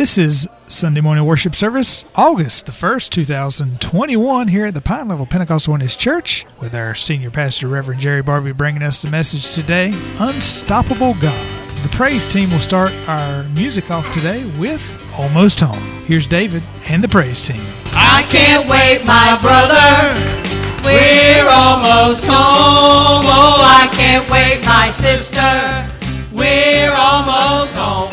This is Sunday Morning Worship Service, August the 1st, 2021, here at the Pine Level Pentecostal Holiness Church, with our senior pastor, Reverend Jerry Barbee, bringing us the message today, Unstoppable God. The praise team will start our music off today with Almost Home. Here's David and the praise team. I can't wait, my brother, we're almost home. Oh, I can't wait, my sister, we're almost home.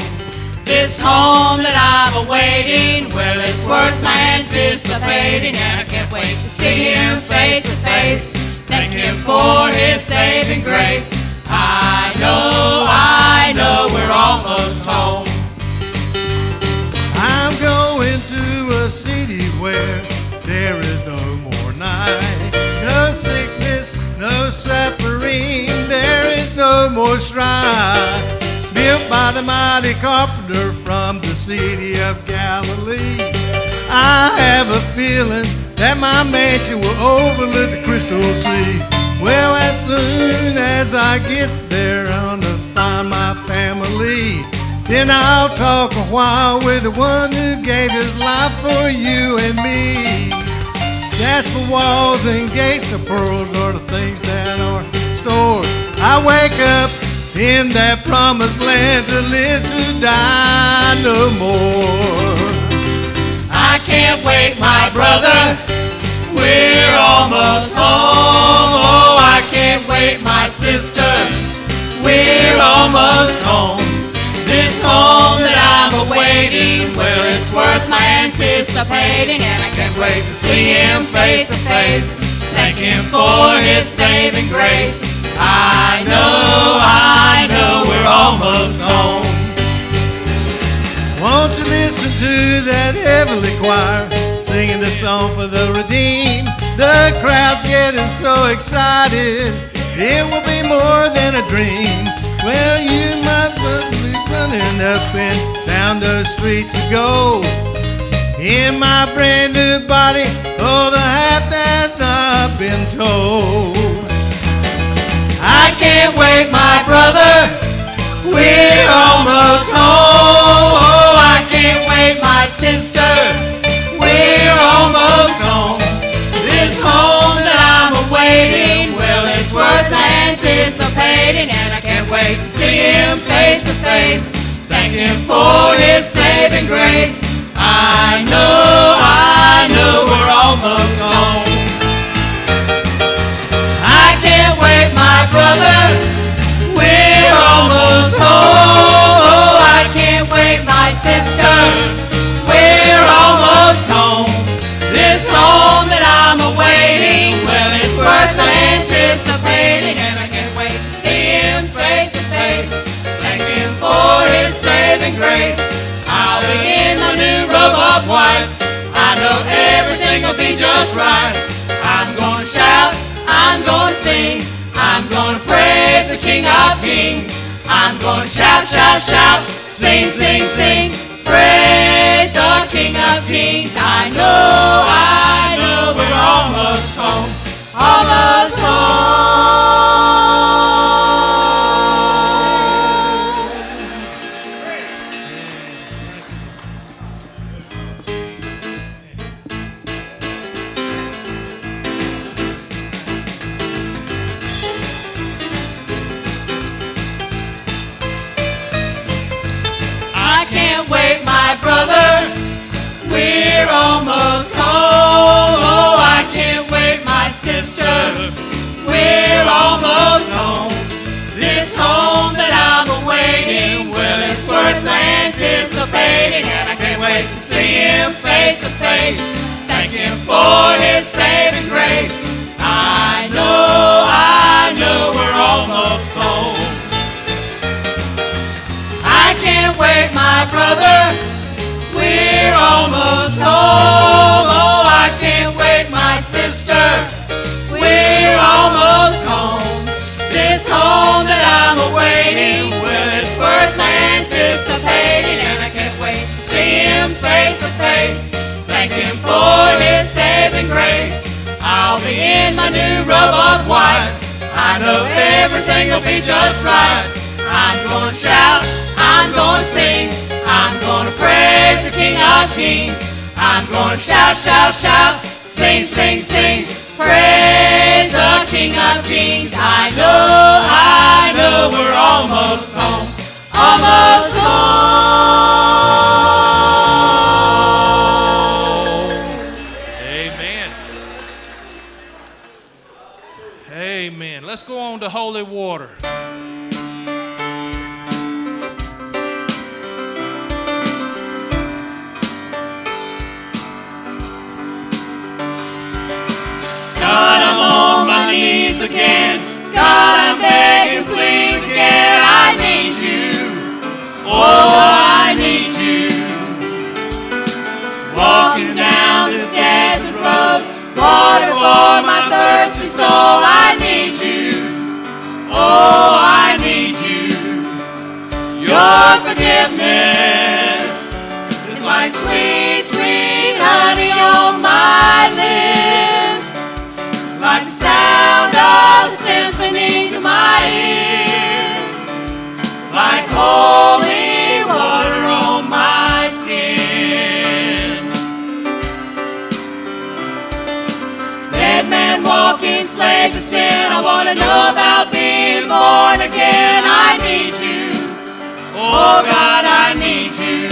This home that I'm awaiting, well, it's worth my anticipating, and I can't wait to see him face to face. Thank him for his saving grace. I know we're almost home. I'm going to a city where there is no more night, no sickness, no suffering, there is no more strife. Built by the mighty carpenter from the city of Galilee, I have a feeling that my mansion will overlook the crystal sea. Well, as soon as I get there, I'm gonna find my family. Then I'll talk a while with the one who gave his life for you and me. Jasper walls and gates of pearls are the things that are stored. I wake up in that promised land to live, to die no more. I can't wait, my brother, we're almost home. Oh, I can't wait, my sister, we're almost home. This home that I'm awaiting, well, it's worth my anticipating, and I can't wait to see him face to face. Thank him for his saving grace. I know we're almost home. Won't you listen to that heavenly choir singing the song for the redeemed? The crowd's getting so excited, it will be more than a dream. Well, you might be running up and down those streets of gold. In my brand new body, oh, the half that's not been told. I can't wait, my brother, we're almost home. Oh, I can't wait, my sister, we're almost home. This home that I'm awaiting, well, it's worth anticipating, and I can't wait to see him face to face. Thank him for his saving grace. I know we're almost home. Brother, we're almost home. Oh, I can't wait, my sister, we're almost home. This home that I'm awaiting, well, it's worth anticipating, and I can't wait to see him face to face. Thank him for his saving grace. I'll begin my new robe of white. I know everything will be just right. I'm gonna shout, I'm gonna sing, I'm gonna praise the King of Kings. I'm gonna shout, shout, shout, sing, sing, sing, praise the King of Kings. I know we're almost home, almost and I can't wait to see him face to face. Thank him for his saving grace. I know we're almost home. I can't wait, my brother, we're almost home. Oh, I can't wait, my sister, we're almost home. This home that I'm awaiting, well, it's worth my anticipating, and I can't wait to see him face to face. Thank him for his saving grace. I'll be in my new robe of white. I know everything will be just right. I'm gonna shout, I'm gonna sing, I'm gonna praise of Kings. I'm gonna shout, shout, shout, sing, sing, sing, praise the King of Kings. I know we're almost home, almost home. Amen. Amen. Let's go on to holy water. God, I'm on my knees again. God, I'm begging, please, again. I need you. Oh, I need you. Walking down this desert road, water for my thirsty soul. I need you. Oh, I need you. Your forgiveness is like sweet, sweet honey on my lips. Like the sound of a symphony to my ears, like holy water on my skin. Dead man walking, slave to sin. I want to know about being born again. I need you, oh God, I need you.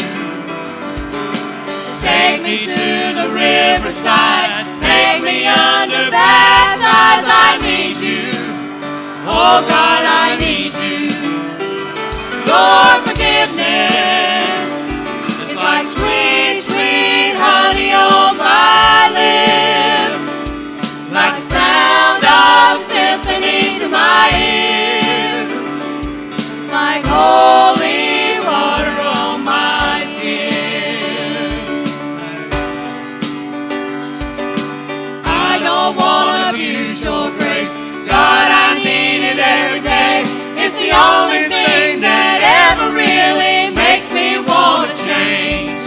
Take me to the riverside, take me under baptized, I need you. Oh God, I need you. Lord, forgiveness is like sweet, sweet honey on my lips, like the sound of symphony to my ears, it's like holy water on my I don't want to abuse your grace. God, I need it every day. It's the only thing that ever really makes me want to change.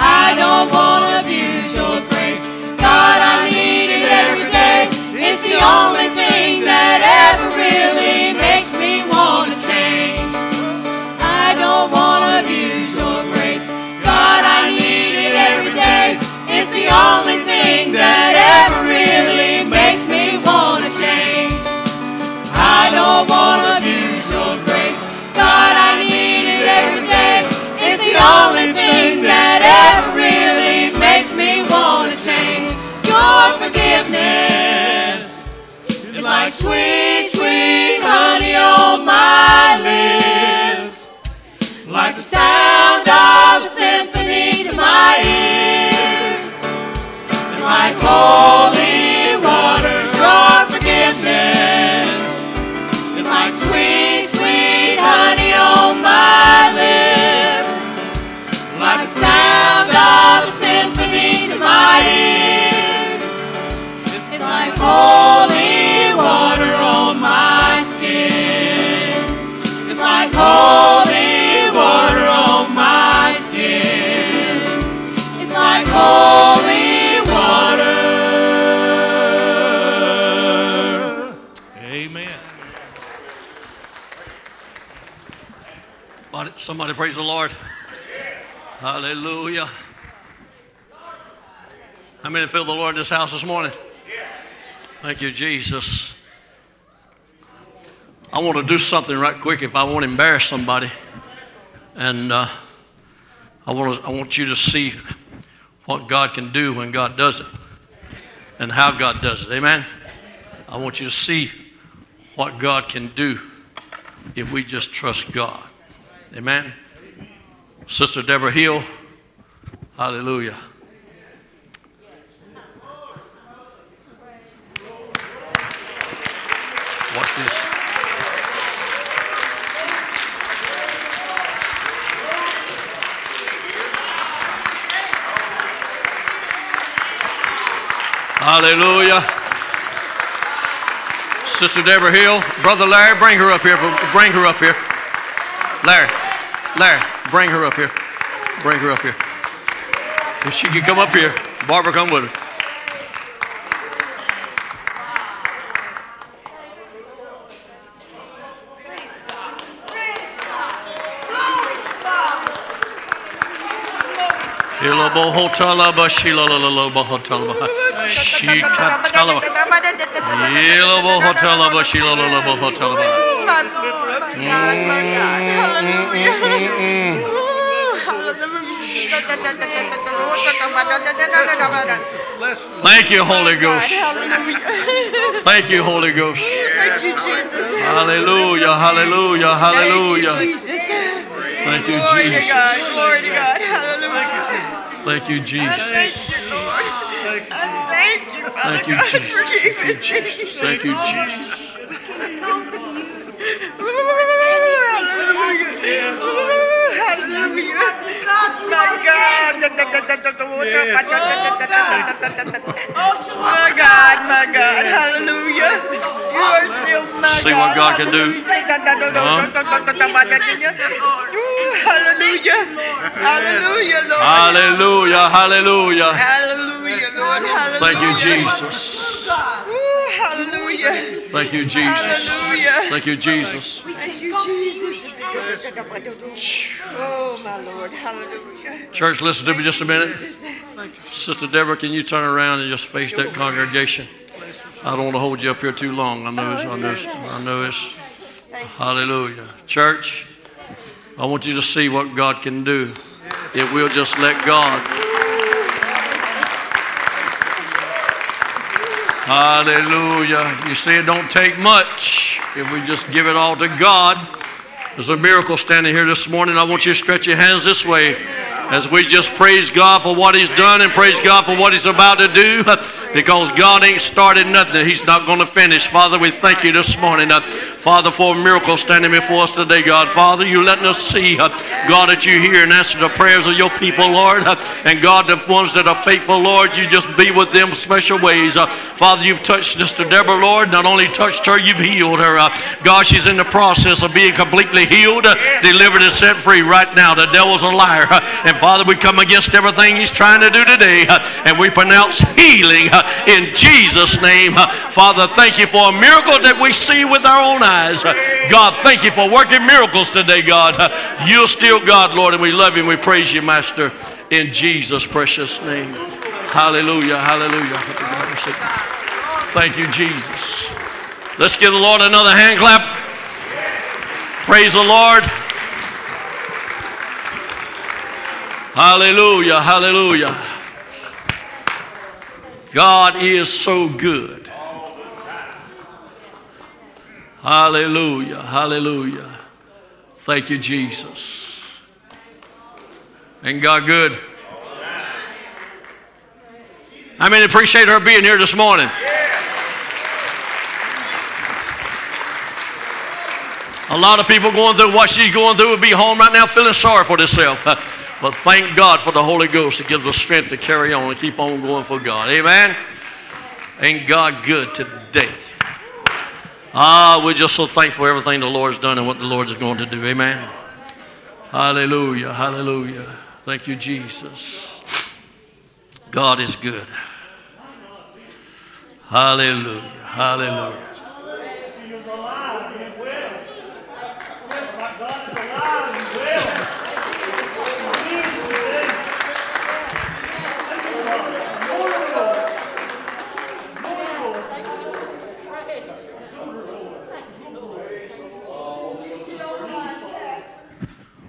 I don't want to abuse your grace. God, I need it every day. It's the only thing that ever really makes me want to change. I don't want to abuse your grace. God, I need it every day. It's the only thing that ever really makes me want to change. I don't want to abuse your grace. God, I need it every day. It's the only thing that ever really makes me want to change. Your forgiveness is like sweet, sweet honey on my lips, like the sound of a symphony to my ears, like holy water. Your forgiveness is like sweet, sweet honey on my lips, like the sound of a symphony to my ears, it's like holy water on my skin, it's like holy water on my skin, it's like holy. Somebody praise the Lord. Hallelujah. How many feel the Lord in this house this morning? Thank you, Jesus. I want to do something right quick if I won't embarrass somebody. And I want you to see what God can do when God does it and how God does it. Amen? I want you to see what God can do if we just trust God. Amen. Sister Deborah Hill. Hallelujah. Watch this. Hallelujah. Sister Deborah Hill. Brother Larry, bring her up here. Bring her up here. Larry, bring her up here. Bring her up here. If she can come up here, Barbara, come with her. Thank you, Holy Ghost. Thank you, Holy Ghost. Thank you, Jesus. Hallelujah, hallelujah, hallelujah. Thank you, Jesus. Glory to God. Hallelujah. Thank you, Jesus. Thank you, Lord. Thank you, Father God, for Jesus. Thank you, Jesus. Hallelujah. My God. My God, my God. Hallelujah. You are still my God. See what God can do. Hallelujah. Hallelujah, Lord. Hallelujah. Hallelujah. Hallelujah, Lord. Hallelujah. Thank you, Jesus. Hallelujah. Thank you, Jesus. Hallelujah. Thank you, Jesus. Thank you, Jesus. Oh, my Lord. Hallelujah. Church, listen to me just a minute. Sister Deborah, can you turn around and just face that congregation? I don't want to hold you up here too long. I know it's. Hallelujah. Church, I want you to see what God can do if we'll just let God. Hallelujah. You see, it don't take much if we just give it all to God. There's a miracle standing here this morning. I want you to stretch your hands this way as we just praise God for what He's done and praise God for what He's about to do, because God ain't started nothing. He's not going to finish. Father, we thank you this morning, Father, for a miracle standing before us today, God. Father, you're letting us see, God, that you hear and answer the prayers of your people, Lord. And God, the ones that are faithful, Lord, you just be with them special ways. Father, you've touched Sister Deborah, Lord. Not only touched her, you've healed her. God, she's in the process of being completely healed, delivered, and set free right now. The devil's a liar. And Father, we come against everything he's trying to do today. And we pronounce healing in Jesus' name. Father, thank you for a miracle that we see with our own eyes. God, thank you for working miracles today, God. You're still God, Lord, and we love you and we praise you, Master, in Jesus' precious name. Hallelujah, hallelujah. Thank you, Jesus. Let's give the Lord another hand clap. Praise the Lord. Hallelujah, hallelujah. God is so good. Hallelujah, hallelujah. Thank you, Jesus. Ain't God good? I mean, appreciate her being here this morning. A lot of people going through what she's going through would be home right now feeling sorry for themselves. But thank God for the Holy Ghost that gives us strength to carry on and keep on going for God. Amen? Ain't God good today? We're just so thankful for everything the Lord's done and what the Lord's going to do. Amen. Hallelujah. Hallelujah. Thank you, Jesus. God is good. Hallelujah. Hallelujah.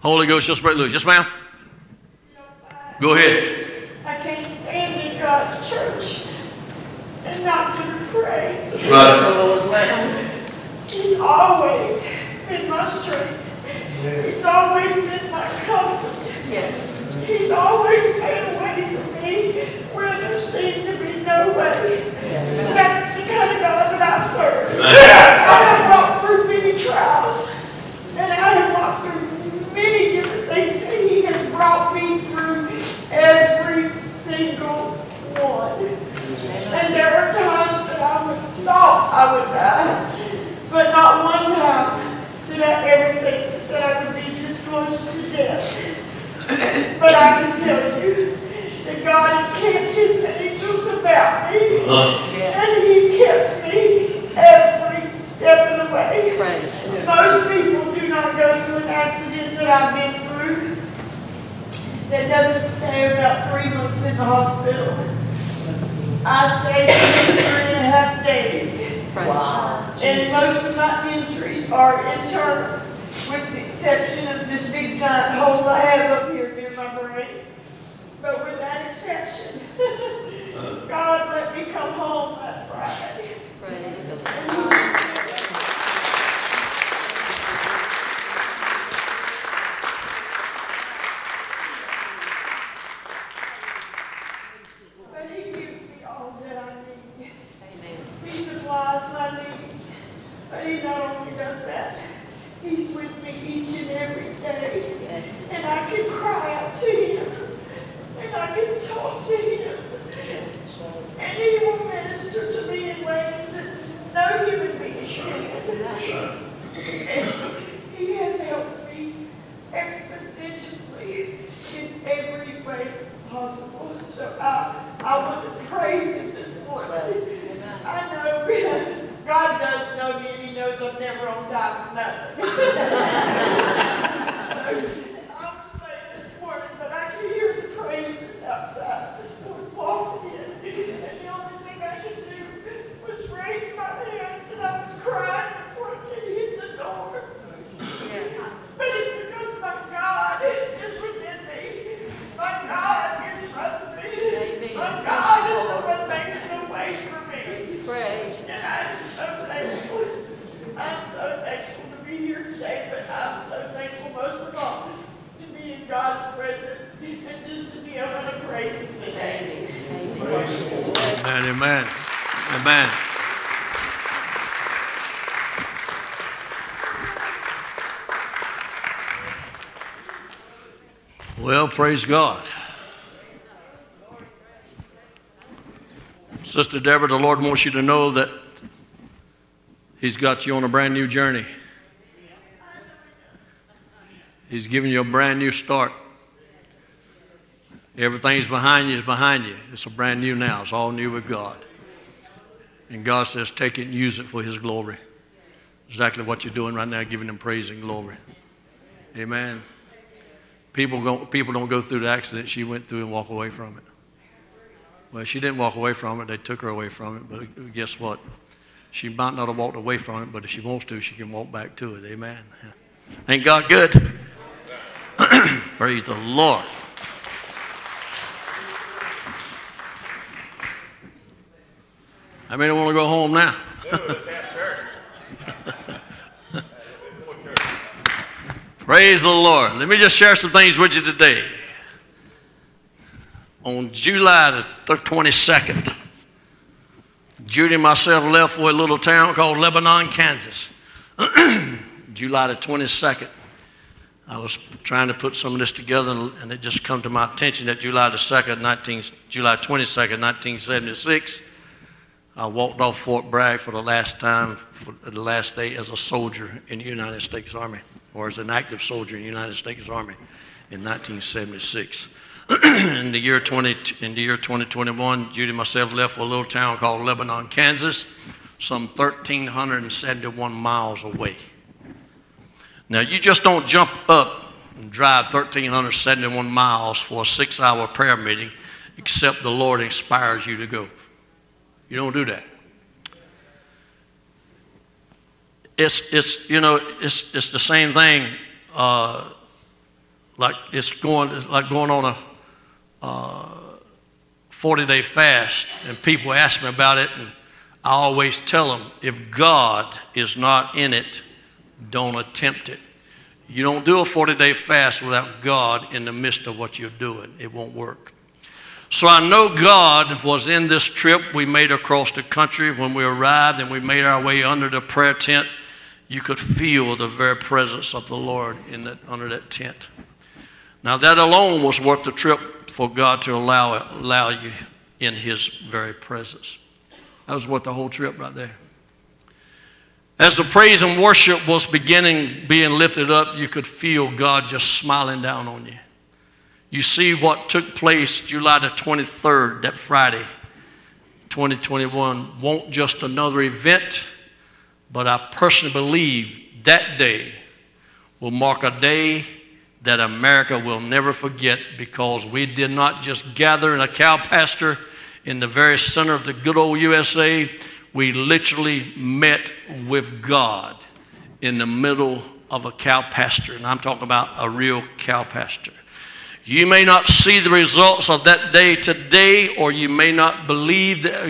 Holy Ghost, just break loose. Yes, ma'am? Go ahead. I can't stand in God's church and not give praise. Right. He's always been my strength. He's always been my comfort. Yes. He's always made a way for me where there seemed to be no way. Yes. So that's the kind of God that I've served. Right. I have walked through many trials, and I have walked through many different things, and he has brought me through every single one. And there are times that I thought I would die, but not one time did I ever think that I would be this close to death. But I can tell you that God had kept his angels about me, and he kept me every step of the way. Most people do not go through an accident that I've been through. that doesn't stay about 3 months in the hospital. I stayed for 3.5 days. Wow. And most of my injuries are internal, with the exception of this big giant hole I have up here near my brain. But with that exception, God let me come home last Friday. Praise God. Praise God. Sister Deborah, the Lord wants you to know that He's got you on a brand new journey. He's giving you a brand new start. Everything's behind you is behind you. It's a brand new now. It's all new with God. And God says, take it and use it for His glory. Exactly what you're doing right now, giving Him praise and glory. Amen. People don't go through the accident she went through and walk away from it. Well, she didn't walk away from it. They took her away from it. But guess what? She might not have walked away from it, but if she wants to, she can walk back to it. Amen. Ain't God good? Praise the Lord. I may not want to go home now. Praise the Lord. Let me just share some things with you today. On July the 22nd, Judy and myself left for a little town called Lebanon, Kansas. July the 22nd. I was trying to put some of this together, and it just come to my attention that July 22nd, 1976, I walked off Fort Bragg for the last day as a soldier in the United States Army, or as an active soldier in the United States Army in 1976. In the year 2021, Judy and myself left for a little town called Lebanon, Kansas, some 1,371 miles away. Now, you just don't jump up and drive 1,371 miles for a 6-hour prayer meeting, except the Lord inspires you to go. You don't do that. It's the same thing, like going on a 40-day fast, and people ask me about it, and I always tell them, if God is not in it, don't attempt it. You don't do a 40-day fast without God in the midst of what you're doing. It won't work. So I know God was in this trip we made across the country. When we arrived and we made our way under the prayer tent, you could feel the very presence of the Lord under that tent. Now, that alone was worth the trip for God to allow you in His very presence. That was worth the whole trip right there. As the praise and worship was being lifted up, you could feel God just smiling down on you. You see what took place July the 23rd, that Friday, 2021, won't just another event, but I personally believe that day will mark a day that America will never forget, because we did not just gather in a cow pasture in the very center of the good old USA. We literally met with God in the middle of a cow pasture, and I'm talking about a real cow pasture. You may not see the results of that day today, or you may not believe that, or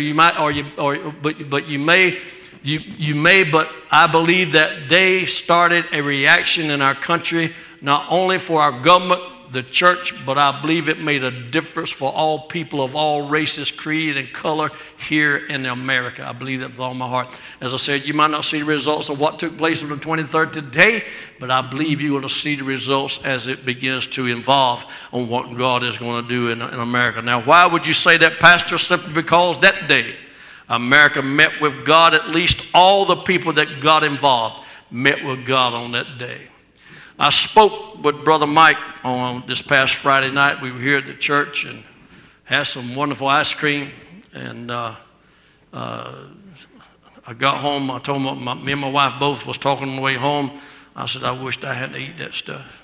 you might, but I believe that day started a reaction in our country, not only for our government, the church, but I believe it made a difference for all people of all races, creed, and color here in America. I believe that with all my heart. As I said, you might not see the results of what took place on the 23rd today, but I believe you're going to see the results as it begins to evolve on what God is going to do in America. Now, why would you say that, Pastor? Simply because that day, America met with God. At least all the people that got involved met with God on that day. I spoke with Brother Mike on this past Friday night. We were here at the church and had some wonderful ice cream. And I got home. I told him, me and my wife both was talking on the way home. I said, I wished I hadn't eaten that stuff.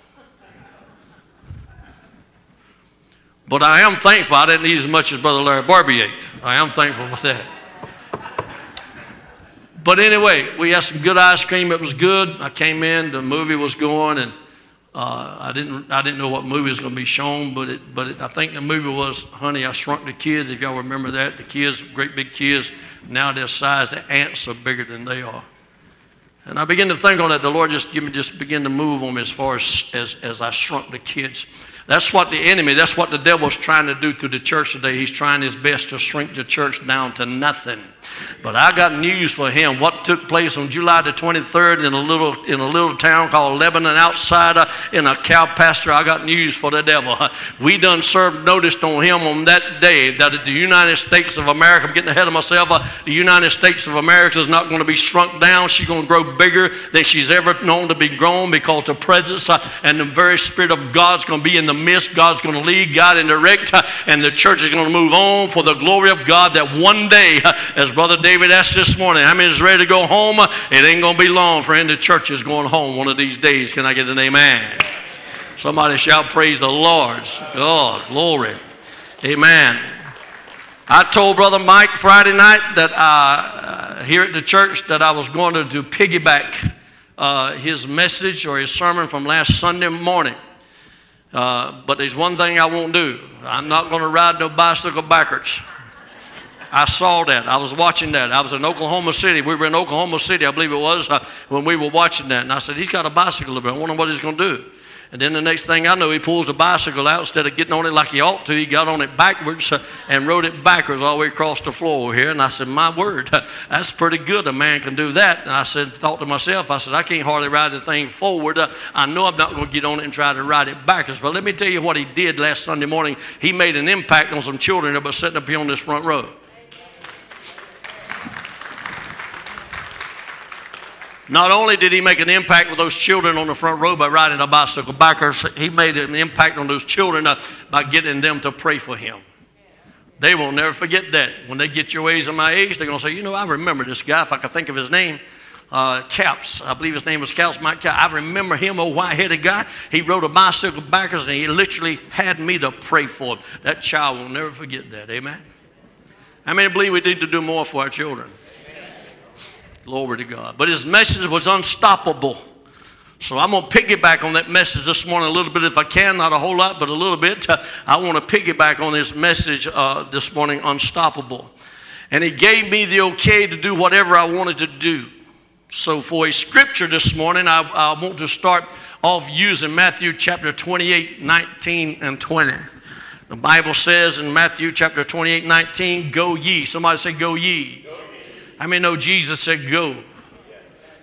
But I am thankful I didn't eat as much as Brother Larry Barbee ate. I am thankful for that. But anyway, we had some good ice cream. It was good. I came in. The movie was going, and I didn't know what movie was going to be shown. But I think the movie was "Honey, I Shrunk the Kids." If y'all remember that, the kids, great big kids, now they're sized. The ants are bigger than they are. And I began to think on that. The Lord just began to move on me as far as I shrunk the kids. That's what the enemy, that's what the devil's trying to do through the church today. He's trying his best to shrink the church down to nothing. But I got news for him. What took place on July the 23rd in a little town called Lebanon, outside in a cow pasture, I got news for the devil. We done served notice on him on that day that the United States of America, I'm getting ahead of myself, the United States of America is not going to be shrunk down. She's going to grow bigger than she's ever known to be grown, because the presence and the very Spirit of God's going to be in the midst. God's going to lead, guide, and direct, and the church is going to move on for the glory of God, that one day, as Brother David asked this morning, how many is ready to go home? It ain't going to be long, friend. The church is going home one of these days. Can I get an amen? Somebody shout praise the Lord. Oh, glory. Amen. I told Brother Mike Friday night that here at the church that I was going to piggyback his message or his sermon from last Sunday morning. But there's one thing I won't do. I'm not going to ride no bicycle backwards. I saw that. I was watching that. I was in Oklahoma City. We were in Oklahoma City, I believe it was, when we were watching that. And I said, he's got a bicycle over there. I wonder what he's going to do. And then the next thing I know, he pulls the bicycle out. Instead of getting on it like he ought to, he got on it backwards and rode it backwards all the way across the floor here. And I said, my word, that's pretty good. A man can do that. And I said, thought to myself, I said, I can't hardly ride the thing forward. I know I'm not going to get on it and try to ride it backwards. But let me tell you what he did last Sunday morning. He made an impact on some children that were sitting up here on this front row. Not only did he make an impact with those children on the front row by riding a bicycle backwards, he made an impact on those children by getting them to pray for him. They will never forget that. When they get your age and my age, they're going to say, you know, I remember this guy, if I could think of his name. Caps, I believe his name was Caps, Mike Caps. I remember him, old white-headed guy. He rode a bicycle backwards, and he literally had me to pray for him. That child will never forget that, amen? How many believe we need to do more for our children? Glory to God. But his message was unstoppable. So I'm going to piggyback on that message this morning a little bit if I can. Not a whole lot, but a little bit. I want to piggyback on his message this morning, unstoppable. And he gave me the okay to do whatever I wanted to do. So for a scripture this morning, I want to start off using Matthew chapter 28, 19 and 20. The Bible says in Matthew chapter 28, 19, go ye. Somebody say, go ye. Go ye. I mean, no, Jesus said go.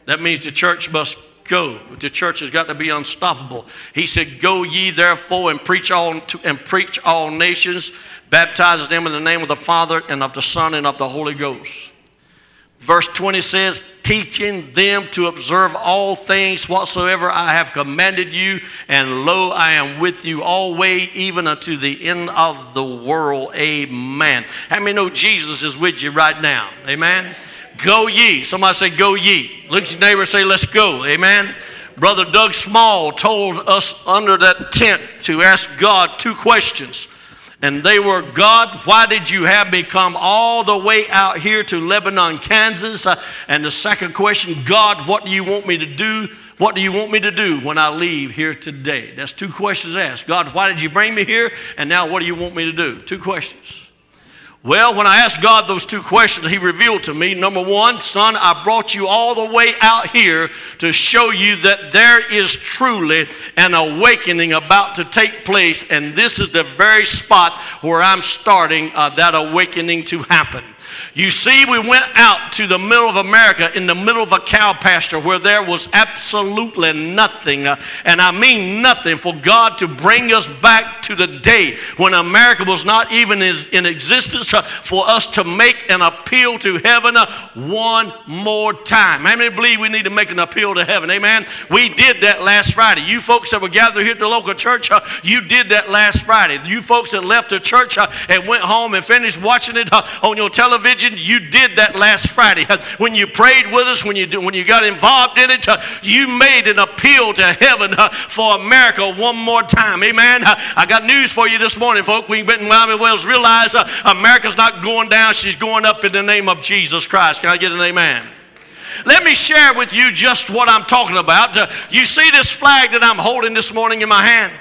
That means the church must go. The church has got to be unstoppable. He said, go ye therefore and preach all nations, baptize them in the name of the Father and of the Son and of the Holy Ghost. Verse 20 says, teaching them to observe all things whatsoever I have commanded you, and lo, I am with you always, even unto the end of the world. Amen. How many know Jesus is with you right now? Amen. Go ye. Somebody say, go ye. Look at your neighbor and say, let's go. Amen. Brother Doug Small told us under that tent to ask God two questions. And they were, God, why did you have me come all the way out here to Lebanon, Kansas? And the second question, God, what do you want me to do? What do you want me to do when I leave here today? That's two questions asked. God, why did you bring me here? And now what do you want me to do? Two questions. Well, when I asked God those two questions, he revealed to me, number one, son, I brought you all the way out here to show you that there is truly an awakening about to take place, and this is the very spot where I'm starting that awakening to happen. You see, we went out to the middle of America in the middle of a cow pasture where there was absolutely nothing, and I mean nothing, for God to bring us back to the day when America was not even in existence for us to make an appeal to heaven one more time. How many believe we need to make an appeal to heaven? Amen? We did that last Friday. You folks that were gathered here at the local church, you did that last Friday. You folks that left the church and went home and finished watching it on your television, you did that last Friday. When you prayed with us, when you got involved in it, you made an appeal to heaven for America one more time. Amen? I got news for you this morning, folks. We in Wyoming Wells realize America's not going down. She's going up in the name of Jesus Christ. Can I get an amen? Let me share with you just what I'm talking about. You see this flag that I'm holding this morning in my hand?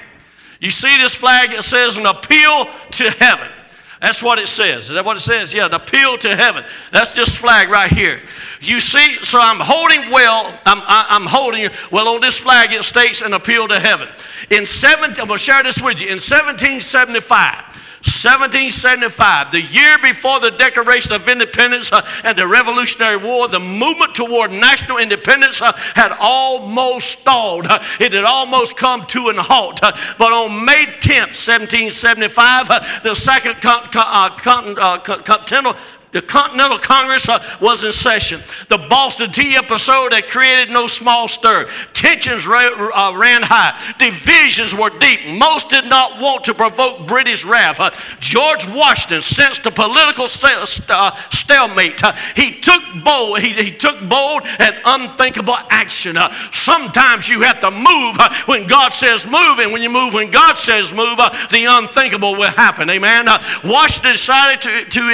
You see this flag? It says an appeal to heaven. That's what it says. Is that what it says? Yeah, an appeal to heaven. That's this flag right here. You see, so I'm holding well on this flag it states an appeal to heaven. I'm going to share this with you. In 1775, the year before the Declaration of Independence and the Revolutionary War, the movement toward national independence had almost stalled. It had almost come to an halt. But on May 10th, 1775, the Second Continental Congress was in session. The Boston Tea episode had created no small stir. Tensions ran high. Divisions were deep. Most did not want to provoke British wrath. George Washington sensed the political stalemate. He took bold and unthinkable action. Sometimes you have to move when God says move, and when you move when God says move, the unthinkable will happen. Amen? Washington decided to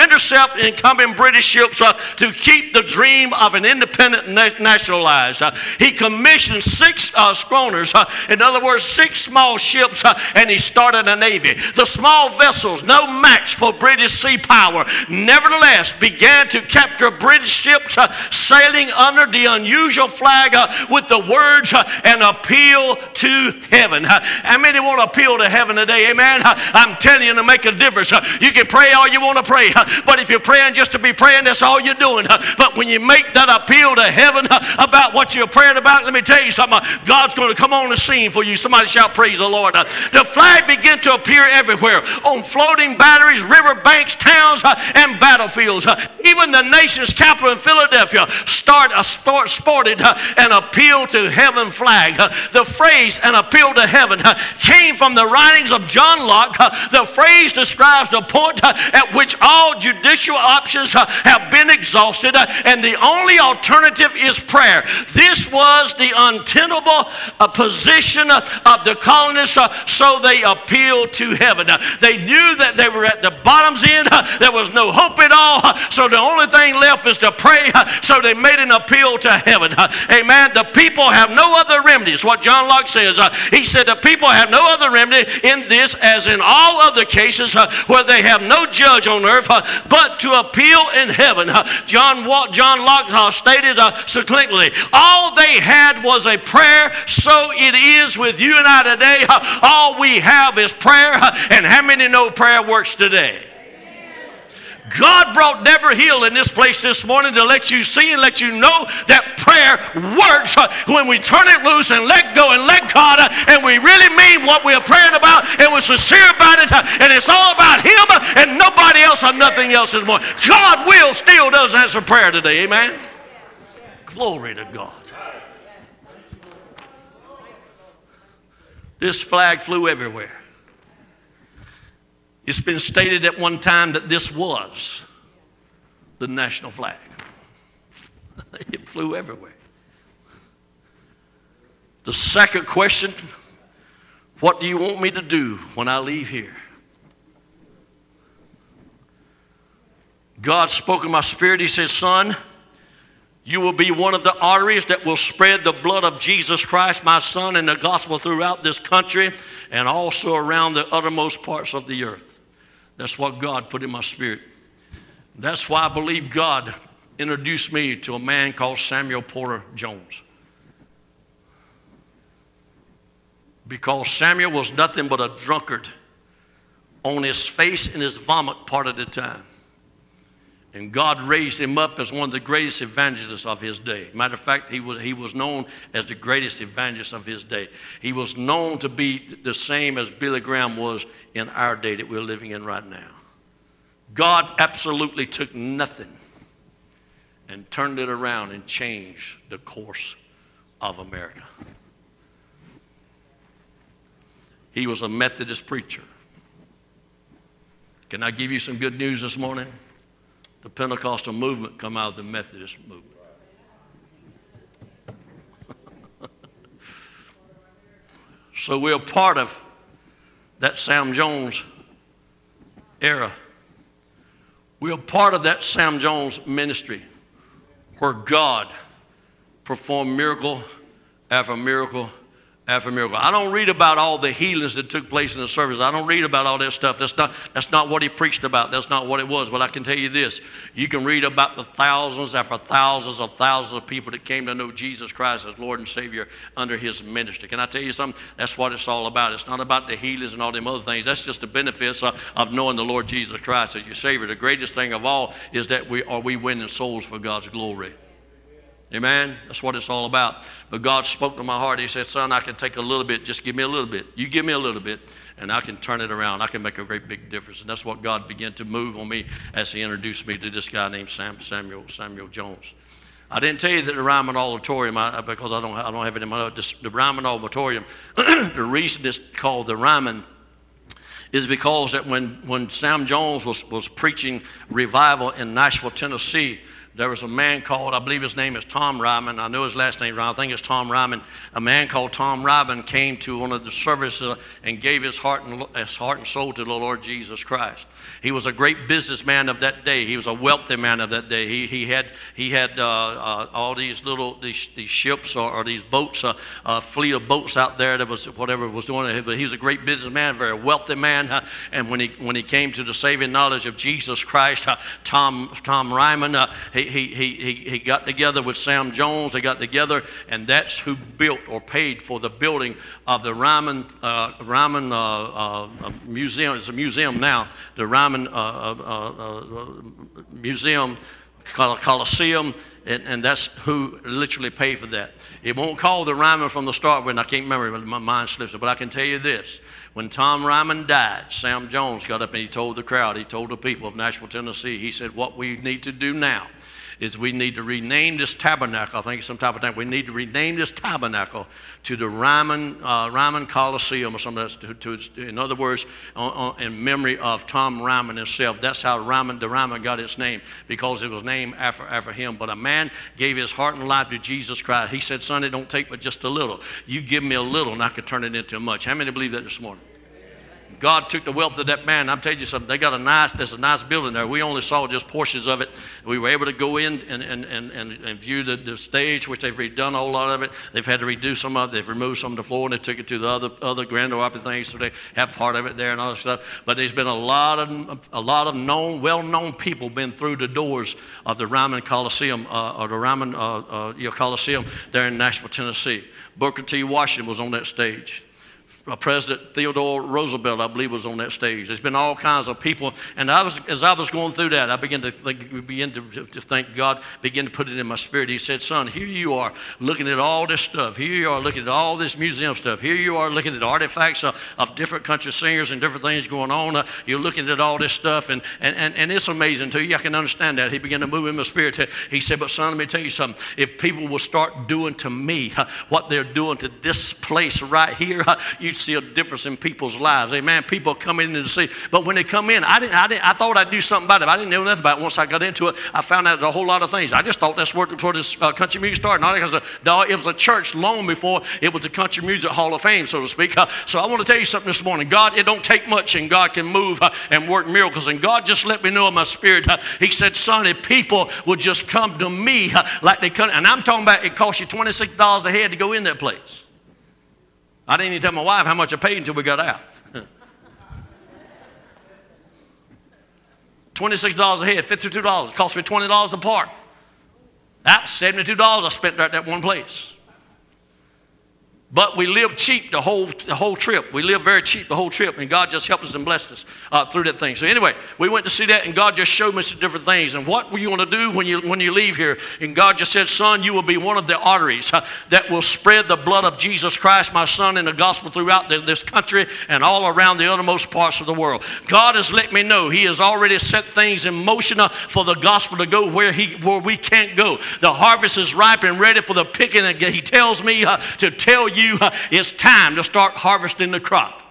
intercept incoming British ships to keep the dream of an independent nationalized. He commissioned six schooners, in other words, six small ships, and he started a navy. The small vessels, no match for British sea power, nevertheless began to capture British ships sailing under the unusual flag with the words, an appeal to heaven. How many want to appeal to heaven today? Amen? I'm telling you, to make a difference. You can pray all you want to pray, but if you're praying just to be praying, that's all you're doing. But when you make that appeal to heaven about what you're praying about, let me tell you something, God's going to come on the scene for you. Somebody shout praise the Lord. The flag began to appear everywhere, on floating batteries, river banks, towns, and battlefields. Even the nation's capital in Philadelphia sported an appeal to heaven flag. The phrase, an appeal to heaven, came from the writings of John Locke. The phrase describes the point at which all judicial options have been exhausted, and the only alternative is prayer. This was the untenable position of the colonists, so they appealed to heaven. They knew that they were at the bottom's end. There was no hope at all, so the only thing left is to pray, so they made an appeal to heaven. Amen. The people have no other remedy. It's what John Locke says. He said the people have no other remedy in this, as in all other cases where they have no judge on earth, but to appeal in heaven. John Locke stated succinctly, all they had was a prayer, so it is with you and I today. All we have is prayer, and how many know prayer works today? God brought Deborah Hill in this place this morning to let you see and let you know that prayer works when we turn it loose and let go and let God, and we really mean what we're praying about, and we're sincere about it, and it's all about Him and nobody else or nothing else anymore. God will still does answer prayer today. Amen? Glory to God. This flag flew everywhere. It's been stated at one time that this was the national flag. It flew everywhere. The second question, what do you want me to do when I leave here? God spoke in my spirit. He said, son, you will be one of the arteries that will spread the blood of Jesus Christ, my son, and the gospel throughout this country and also around the uttermost parts of the earth. That's what God put in my spirit. That's why I believe God introduced me to a man called Samuel Porter Jones. Because Samuel was nothing but a drunkard on his face and his vomit part of the time. And God raised him up as one of the greatest evangelists of his day. Matter of fact, he was known as the greatest evangelist of his day. He was known to be the same as Billy Graham was in our day that we're living in right now. God absolutely took nothing and turned it around and changed the course of America. He was a Methodist preacher. Can I give you some good news this morning? The Pentecostal movement come out of the Methodist movement. So we're part of that Sam Jones era. We're part of that Sam Jones ministry where God performed miracle after miracle after miracle. I don't read about all the healings that took place in the service. I don't read about all that stuff. That's not what he preached about. That's not what it was. But I can tell you this. You can read about the thousands after thousands of people that came to know Jesus Christ as Lord and Savior under his ministry. Can I tell you something? That's what it's all about. It's not about the healings and all them other things. That's just the benefits of knowing the Lord Jesus Christ as your Savior. The greatest thing of all is that we are winning souls for God's glory. Amen? That's what it's all about. But God spoke to my heart. He said, son, I can take a little bit. Just give me a little bit. You give me a little bit, and I can turn it around. I can make a great big difference. And that's what God began to move on me as he introduced me to this guy named Samuel Jones. I didn't tell you that the Ryman Auditorium, because I don't have it in my notes. The Ryman Auditorium, the reason it's called the Ryman is because that when Sam Jones was preaching revival in Nashville, Tennessee, there was a man called, I believe his name is Tom Ryman. I know his last name, I think it's Tom Ryman. A man called Tom Ryman came to one of the services and gave his heart and soul to the Lord Jesus Christ. He was a great businessman of that day. He was a wealthy man of that day. He had all these little these ships or these boats, a fleet of boats out there that was whatever was doing. But he was a great businessman, a very wealthy man. And when he came to the saving knowledge of Jesus Christ, Tom Ryman. He got together with Sam Jones. They got together, and that's who built or paid for the building of the Ryman Museum. It's a museum now. The Ryman Museum Coliseum. And that's who literally paid for that. It won't call the Ryman from the start, and I can't remember, my mind slips. But I can tell you this. When Tom Ryman died, Sam Jones got up and he told the crowd, he told the people of Nashville, Tennessee, he said, what we need to do now is we need to rename this tabernacle. I think it's some type of thing. We need to rename this tabernacle to the Ryman Coliseum or something. In other words, in memory of Tom Ryman himself. That's how the Ryman got its name, because it was named after him. But a man gave his heart and life to Jesus Christ. He said, son, it don't take but just a little. You give me a little and I can turn it into much. How many believe that this morning? God took the wealth of that man. I'm telling you something. They got there's a nice building there. We only saw just portions of it. We were able to go in and view the stage, which they've redone a whole lot of it. They've had to redo some of it. They've removed some of the floor, and they took it to the other Grand Ole Opry things, so they have part of it there and all that stuff. But there's been a lot of well-known people been through the doors of the Ryman Coliseum Coliseum there in Nashville, Tennessee. Booker T. Washington was on that stage. President Theodore Roosevelt, I believe, was on that stage. There's been all kinds of people, and as I was going through that, I began to thank God, began to put it in my spirit. He said, son, here you are looking at all this stuff. Here you are looking at all this museum stuff. Here you are looking at artifacts of different country singers and different things going on. You're looking at all this stuff, and it's amazing to you. I can understand that. He began to move in my spirit. He said, but son, let me tell you something. If people will start doing to me what they're doing to this place right here, you you'd see a difference in people's lives. Amen. People come in to see. But when they come in, I thought I'd do something about it. I didn't know nothing about it. Once I got into it, I found out a whole lot of things. I just thought that's where this country music started. Not because it was a church long before it was the Country Music Hall of Fame, so to speak. So I want to tell you something this morning. God, it don't take much, and God can move and work miracles. And God just let me know in my spirit. He said, son, if people would just come to me like they come. And I'm talking about it cost you $26 a head to go in that place. I didn't even tell my wife how much I paid until we got out. $26 a head, $52. It cost me $20 a park. That's $72 I spent right at that one place. But we lived cheap the whole trip. We lived very cheap the whole trip, and God just helped us and blessed us through that thing. So anyway, we went to see that, and God just showed me some different things. And what you want to do when you leave here? And God just said, son, you will be one of the arteries that will spread the blood of Jesus Christ, my son, and the gospel throughout this country and all around the uttermost parts of the world. God has let me know he has already set things in motion for the gospel to go where we can't go. The harvest is ripe and ready for the picking, and he tells me to tell you, it's time to start harvesting the crop.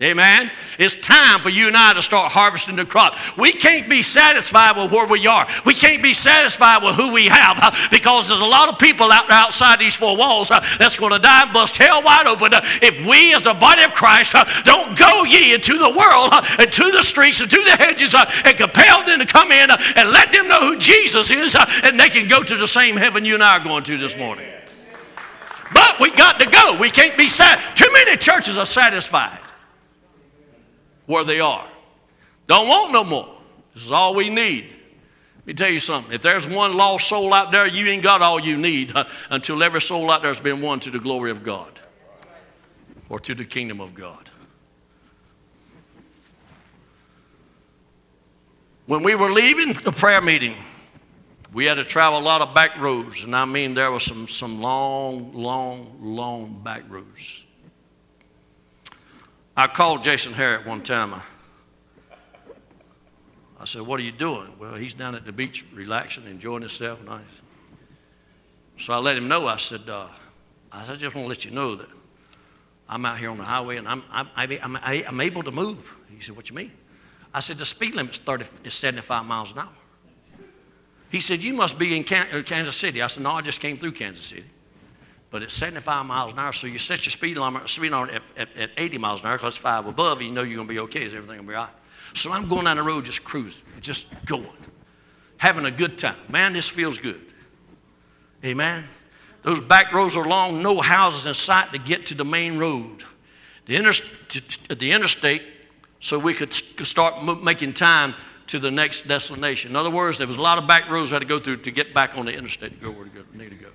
Amen. It's time for you and I to start harvesting the crop. We can't be satisfied with where we are. We can't be satisfied with who we have because there's a lot of people out there outside these four walls that's going to die and bust hell wide open if we as the body of Christ don't go ye into the world and to the streets and to the hedges and compel them to come in and let them know who Jesus is and they can go to the same heaven you and I are going to this morning. But we got to go. We can't be sad. Too many churches are satisfied where they are. Don't want no more. This is all we need. Let me tell you something. If there's one lost soul out there, you ain't got all you need until every soul out there has been won to the glory of God or to the kingdom of God. When we were leaving the prayer meeting, we had to travel a lot of back roads, and I mean there were some long, long, long back roads. I called Jason Harrett one time. I said, what are you doing? Well, he's down at the beach relaxing, enjoying himself. And so I let him know. I said, I just want to let you know that I'm out here on the highway, and I'm able to move. He said, what you mean? I said, the speed limit is 75 miles an hour. He said, you must be in Kansas City. I said, no, I just came through Kansas City. But it's 75 miles an hour, so you set your speed limit at 80 miles an hour because it's 5 above, and you know you're going to be okay. Is everything going to be all right? So I'm going down the road just cruising, just going, having a good time. Man, this feels good. Amen? Those back roads are long, no houses in sight to get to the main road. The interstate, so we could start making time to the next destination. In other words, there was a lot of back roads I had to go through to get back on the interstate to go where I need to go.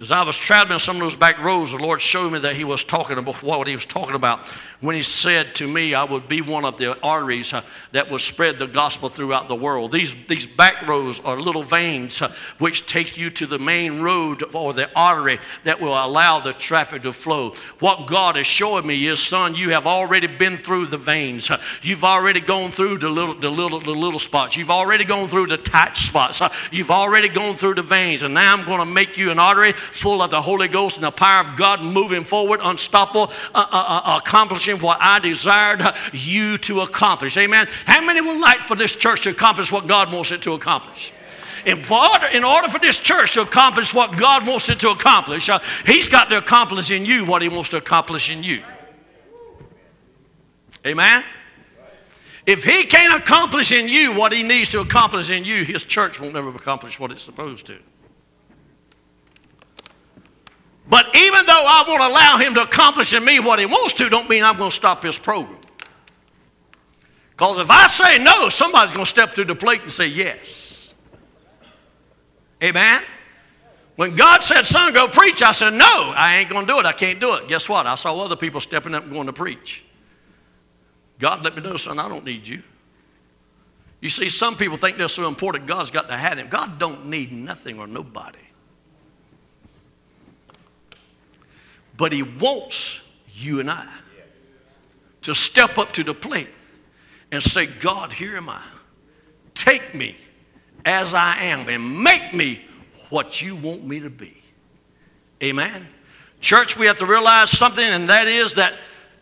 As I was traveling some of those back roads, the Lord showed me that he was talking about what he was talking about when he said to me, I would be one of the arteries that would spread the gospel throughout the world. These back roads are little veins which take you to the main road or the artery that will allow the traffic to flow. What God is showing me is, son, you have already been through the veins. You've already gone through the little spots. You've already gone through the tight spots. You've already gone through the veins. And now I'm going to make you an artery full of the Holy Ghost and the power of God, moving forward, unstoppable, accomplishing what I desired you to accomplish. Amen. How many would like for this church to accomplish what God wants it to accomplish? In order for this church to accomplish what God wants it to accomplish, he's got to accomplish in you what he wants to accomplish in you. Amen. If he can't accomplish in you what he needs to accomplish in you, his church won't ever accomplish what it's supposed to. But even though I won't allow him to accomplish in me what he wants to, don't mean I'm going to stop his program. Because if I say no, somebody's going to step through the plate and say yes. Amen? When God said, son, go preach, I said, no, I ain't going to do it. I can't do it. Guess what? I saw other people stepping up and going to preach. God let me know, son, I don't need you. You see, some people think they're so important God's got to have them. God don't need nothing or nobody. But he wants you and I to step up to the plate and say, God, here am I. Take me as I am and make me what you want me to be. Amen. Church, we have to realize something, and that is that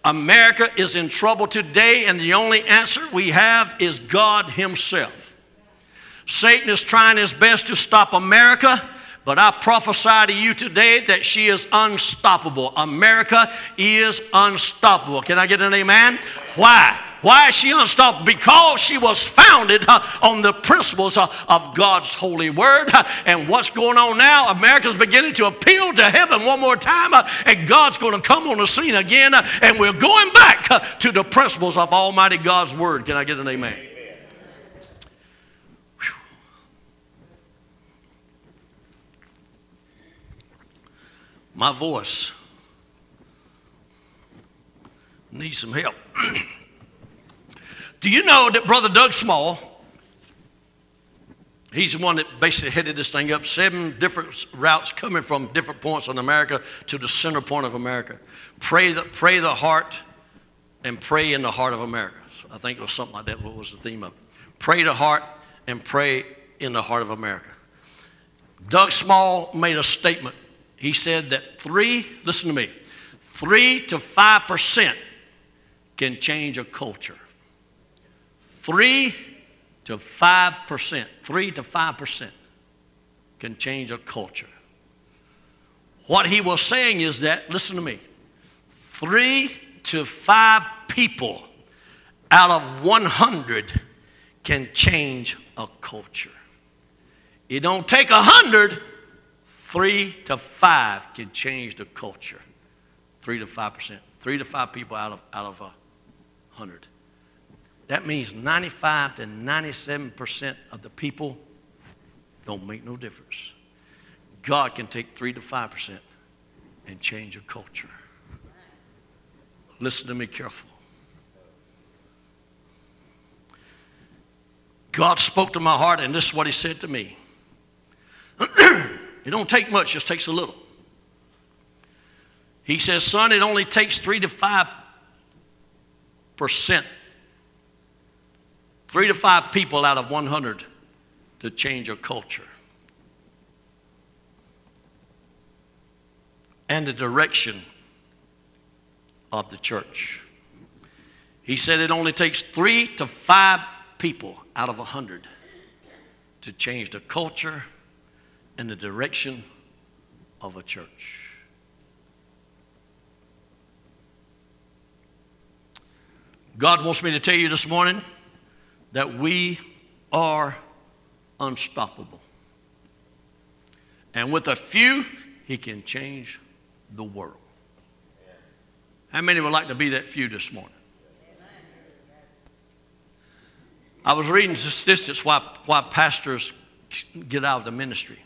America is in trouble today, and the only answer we have is God himself. Satan is trying his best to stop America, but I prophesy to you today that she is unstoppable. America is unstoppable. Can I get an amen? Why? Why is she unstoppable? Because she was founded on the principles of God's holy word. And what's going on now? America's beginning to appeal to heaven one more time. And God's going to come on the scene again. And we're going back to the principles of Almighty God's word. Can I get an amen? Amen. My voice needs some help. Do you know that Brother Doug Small, he's the one that basically headed this thing up, 7 different routes coming from different points in America to the center point of America. Pray the heart and pray in the heart of America. So I think it was something like that, what was the theme of it. Pray the heart and pray in the heart of America. Doug Small made a statement. He said that 3 to 5% can change a culture. 3 to 5% can change a culture. What he was saying is that, listen to me, 3 to 5 people out of 100 can change a culture. It don't take 100, 3 to 5 can change the culture. 3 to 5%, 3 to 5 people out of 100. That means 95 to 97% of the people don't make no difference. God can take 3 to 5% and change a culture. Listen to me careful. God spoke to my heart, and this is what he said to me. It don't take much, it just takes a little. He says, son, it only takes 3 to 5%. 3 to 5 people out of 100 to change a culture and the direction of the church. He said it only takes 3 to 5 people out of 100 to change the culture and the direction of a church. God wants me to tell you this morning that we are unstoppable. And with a few, he can change the world. How many would like to be that few this morning? I was reading statistics why pastors get out of the ministry.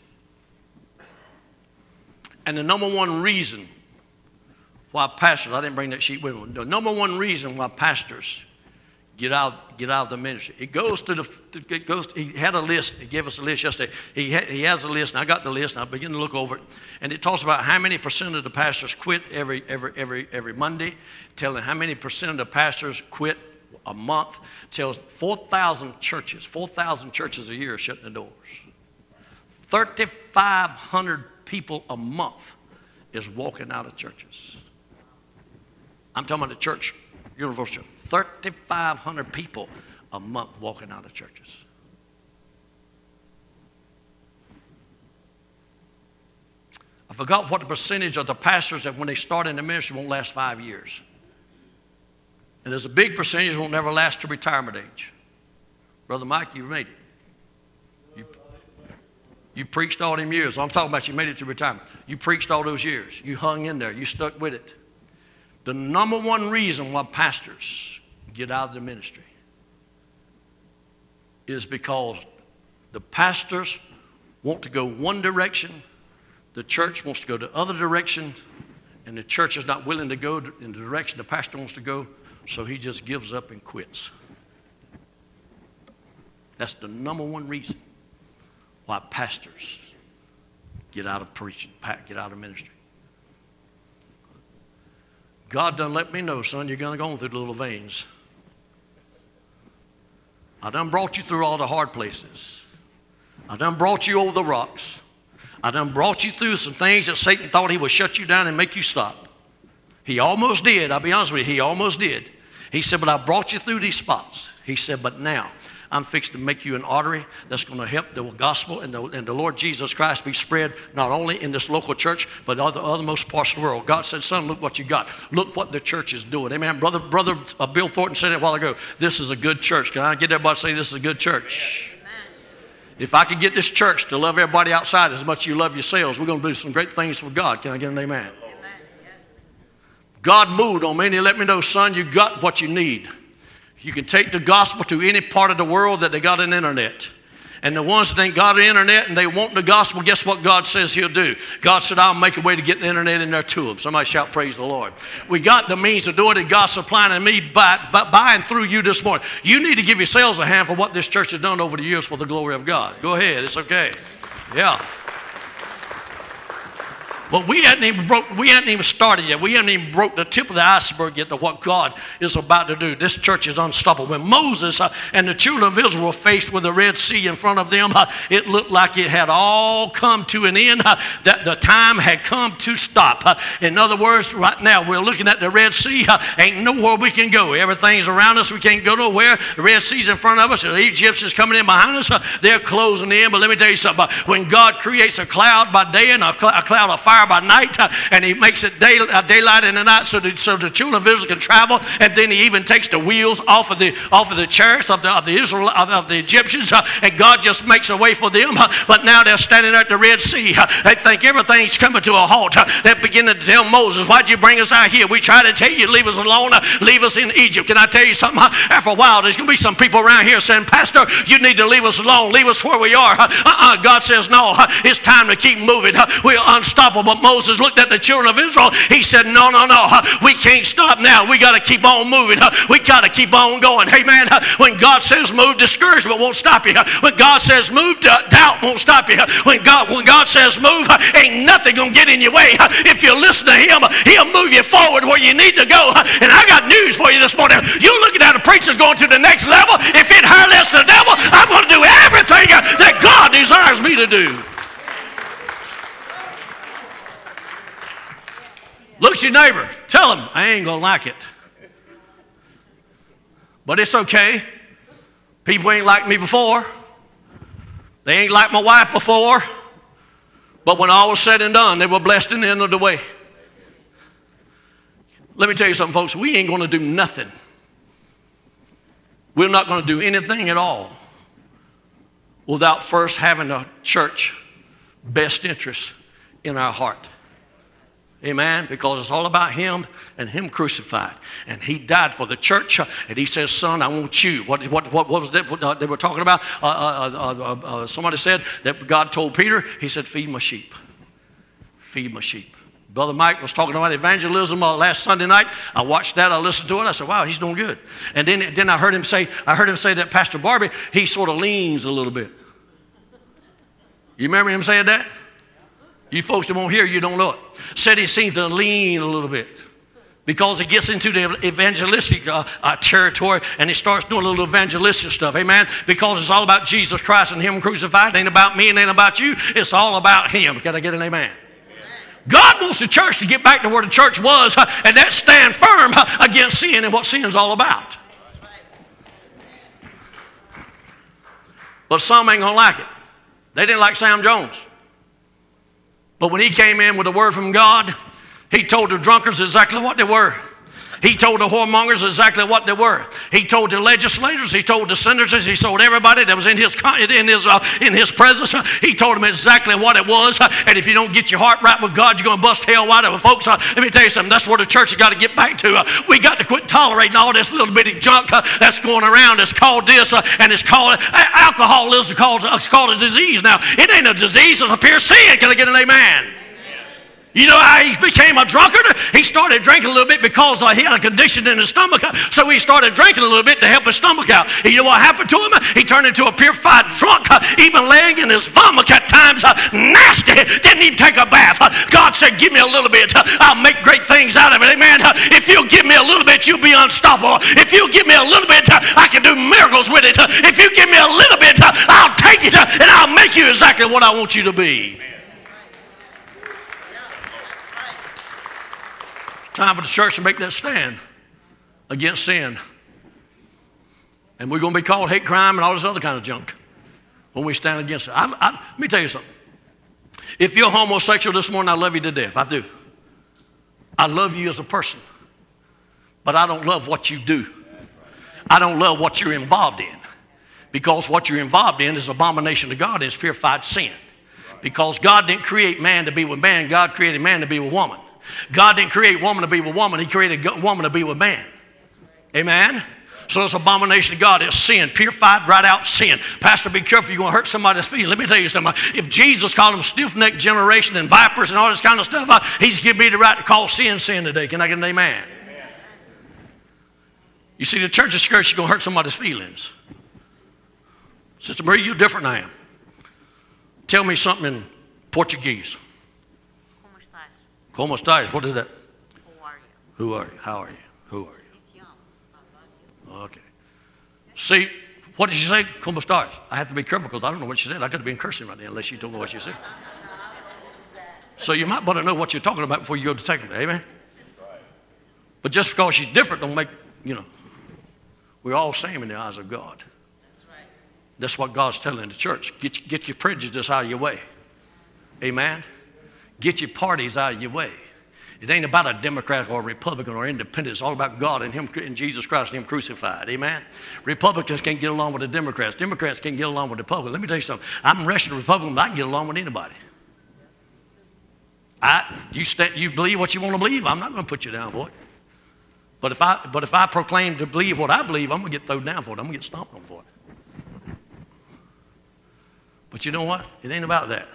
And the number one reason why pastors, I didn't bring that sheet with me. The number one reason why pastors get out of the ministry. It goes to the, it goes, he had a list, he gave us a list yesterday. He has a list, and I got the list, and I begin to look over it. And it talks about how many percent of the pastors quit every Monday, telling how many percent of the pastors quit a month, tells 4,000 churches a year are shutting the doors. 3,500 people a month is walking out of churches. I'm talking about the church, Universal Church. 3,500 people a month walking out of churches. I forgot what the percentage of the pastors that when they start in the ministry won't last 5 years. And there's a big percentage that won't never last to retirement age. Brother Mike, you made it. You preached all them years. I'm talking about you made it to retirement. You preached all those years. You hung in there. You stuck with it. The number one reason why pastors get out of the ministry is because the pastors want to go one direction, the church wants to go the other direction, and the church is not willing to go in the direction the pastor wants to go, so he just gives up and quits. That's the number one reason why pastors get out of preaching, get out of ministry. God done let me know, son, you're going to go on through the little veins. I done brought you through all the hard places. I done brought you over the rocks. I done brought you through some things that Satan thought he would shut you down and make you stop. He almost did. I'll be honest with you. He almost did. He said, but I brought you through these spots. He said, but now I'm fixed to make you an artery that's going to help the gospel and the Lord Jesus Christ be spread not only in this local church, but other othermost parts of the world. God said, son, look what you got. Look what the church is doing. Amen. Brother Bill Thornton said it a while ago. This is a good church. Can I get everybody to say this is a good church? Amen. If I could get this church to love everybody outside as much as you love yourselves, we're going to do some great things for God. Can I get an amen? Amen. Yes. God moved on me and he let me know, son, you got what you need. You can take the gospel to any part of the world that they got an internet. And the ones that ain't got an internet and they want the gospel, guess what God says he'll do? God said, I'll make a way to get the internet in there to them. Somebody shout, praise the Lord. We got the means to do it, and God's supplying to me by and through you this morning. You need to give yourselves a hand for what this church has done over the years for the glory of God. Go ahead. It's okay. Yeah. But we hadn't even started yet. We hadn't even broke the tip of the iceberg yet to what God is about to do. This church is unstoppable. When Moses and the children of Israel were faced with the Red Sea in front of them, it looked like it had all come to an end, that the time had come to stop. In other words, right now, we're looking at the Red Sea. Ain't nowhere we can go. Everything's around us. We can't go nowhere. The Red Sea's in front of us. The Egyptians coming in behind us. They're closing in. But let me tell you something. When God creates a cloud by day and a cloud of fire by night, and he makes it daylight in the night so the children of Israel can travel, and then he even takes the wheels off of the chariots of the Egyptians, and God just makes a way for them. But now they're standing at the Red Sea. They think everything's coming to a halt. They're beginning to tell Moses, why'd you bring us out here? We try to tell you, leave us alone, leave us in Egypt. Can I tell you something? After a while, there's going to be some people around here saying, Pastor, you need to leave us alone, leave us where we are. God says, no, it's time to keep moving. We're unstoppable. But Moses looked at the children of Israel. He said, no, no, no. We can't stop now. We got to keep on moving. We got to keep on going. Hey, man, when God says move, discouragement won't stop you. When God says move, doubt won't stop you. When God says move, ain't nothing going to get in your way. If you listen to him, he'll move you forward where you need to go. And I got news for you this morning. You're looking at a preacher going to the next level. If it hurts the devil, I'm going to do everything that God desires me to do. Look at your neighbor. Tell him, I ain't going to like it. But it's okay. People ain't like me before. They ain't like my wife before. But when all was said and done, they were blessed in the end of the way. Let me tell you something, folks. We ain't going to do nothing. We're not going to do anything at all without first having a church best interest in our heart. Amen, because it's all about him and him crucified. And he died for the church. And he says, son, I want you. What was that they were talking about? Somebody said that God told Peter, he said, feed my sheep. Feed my sheep. Brother Mike was talking about evangelism last Sunday night. I watched that. I listened to it. I said, wow, he's doing good. And then I heard him say that Pastor Barbee, he sort of leans a little bit. You remember him saying that? You folks that won't hear, you don't know it. Said he seemed to lean a little bit because it gets into the evangelistic territory and he starts doing a little evangelistic stuff, amen? Because it's all about Jesus Christ and him crucified. It ain't about me and it ain't about you. It's all about him. Can I get an amen? God wants the church to get back to where the church was and that stand firm against sin and what sin's all about. But some ain't going to like it. They didn't like Sam Jones. But when he came in with a word from God, he told the drunkards exactly what they were. He told the whoremongers exactly what they were. He told the legislators. He told the senators. He told everybody that was in his presence. He told them exactly what it was. And if you don't get your heart right with God, you're going to bust hell wide open. Folks, let me tell you something. That's where the church has got to get back to. We got to quit tolerating all this little bitty junk that's going around. It's called this and it's called alcoholism. It's called a disease now. It ain't a disease. It's a pure sin. Can I get an amen? You know how he became a drunkard? He started drinking a little bit because he had a condition in his stomach. So he started drinking a little bit to help his stomach out. You know what happened to him? He turned into a purified drunk, even laying in his vomit at times. Nasty. Didn't even take a bath. God said, give me a little bit. I'll make great things out of it. Amen. If you'll give me a little bit, you'll be unstoppable. If you'll give me a little bit, I can do miracles with it. If you give me a little bit, I'll take it and I'll make you exactly what I want you to be. Amen. time for the church to make that stand against sin. And we're going to be called hate crime and all this other kind of junk when we stand against it. Let me tell you something. If you're homosexual this morning, I love you to death. I do. I love you as a person. But I don't love what you do. I don't love what you're involved in. Because what you're involved in is abomination to God and it's purified sin. Because God didn't create man to be with man. God created man to be with woman. God didn't create woman to be with woman. He created woman to be with man. Amen? So it's abomination to God. It's sin. Purified right out sin. Pastor, be careful. You're going to hurt somebody's feelings. Let me tell you something. If Jesus called them stiff-necked generation and vipers and all this kind of stuff, he's given me the right to call sin sin today. Can I get an amen? Amen. You see, the church is scared she's going to hurt somebody's feelings. Sister Marie, you're different than I am. Tell me something in Portuguese. Como estás? Como estás? What is that? Who are you? Who are you? How are you? Who are you? Okay. See, what did she say? Como estás? I have to be careful because I don't know what she said. I could have been cursing right now unless she told me what she said. So you might want to know what you're talking about before you go to take them. Amen? But just because she's different don't make, you know, we're all same in the eyes of God. That's what God's telling the church. Get your prejudice out of your way. Amen? Get your parties out of your way. It ain't about a Democrat or a Republican or independent. It's all about God and Him and Jesus Christ and Him crucified. Amen? Republicans can't get along with the Democrats. Democrats can't get along with the Republicans. Let me tell you something. I'm a rational Republican, but I can get along with anybody. You believe what you want to believe, I'm not going to put you down for it. But if I proclaim to believe what I believe, I'm going to get thrown down for it. I'm going to get stomped on for it. But you know what? It ain't about that.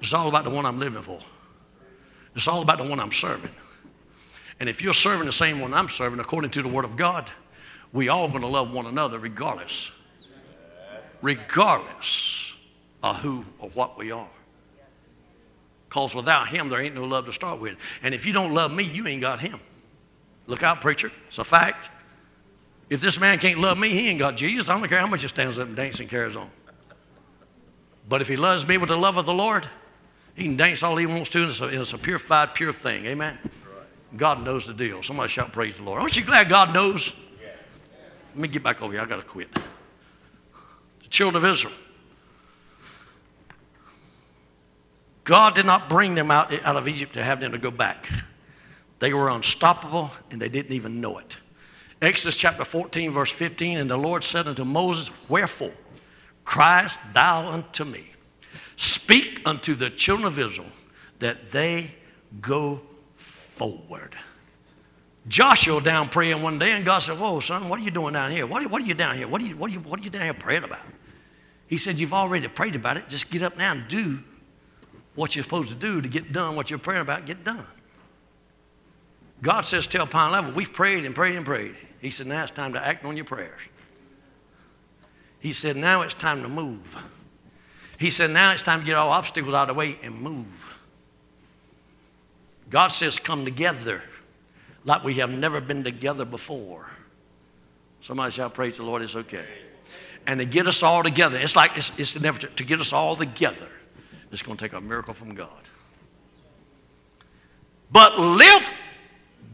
It's all about the one I'm living for. It's all about the one I'm serving. And if you're serving the same one I'm serving, according to the Word of God, we all going to love one another regardless. Regardless of who or what we are. Because without Him, there ain't no love to start with. And if you don't love me, you ain't got Him. Look out, preacher. It's a fact. If this man can't love me, he ain't got Jesus. I don't care how much he stands up and dances and carries on. But if he loves me with the love of the Lord, he can dance all he wants to, and it's a purified, pure thing. Amen? Right. God knows the deal. Somebody shout praise the Lord. Aren't you glad God knows? Yeah. Let me get back over here. I got to quit. The children of Israel. God did not bring them out of Egypt to have them to go back. They were unstoppable, and they didn't even know it. Exodus chapter 14, verse 15, and the Lord said unto Moses, wherefore criest thou unto me? Speak unto the children of Israel that they go forward. Joshua down praying one day, and God said, whoa, son, what are you doing down here? What are you down here? What are you down here praying about? He said, you've already prayed about it. Just get up now and do what you're supposed to do to get done what you're praying about, get done. God says, tell Pine Level, we've prayed and prayed and prayed. He said, now it's time to act on your prayers. He said, now it's time to move. He said, now it's time to get all obstacles out of the way and move. God says, come together like we have never been together before. Somebody shout, praise the Lord, it's okay. And to get us all together, it's like it's an effort to get us all together. It's going to take a miracle from God. But lift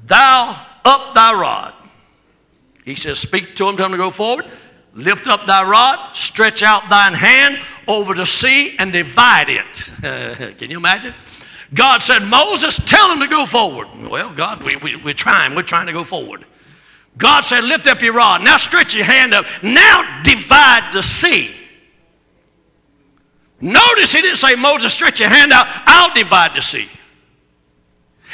thou up thy rod. He says, speak to him, tell him to go forward. Lift up thy rod, stretch out thine hand over the sea, and divide it. Can you imagine? God said, Moses, tell him to go forward. Well, God, we're trying. We're trying to go forward. God said, lift up your rod. Now stretch your hand up. Now divide the sea. Notice he didn't say, Moses, stretch your hand out. I'll divide the sea.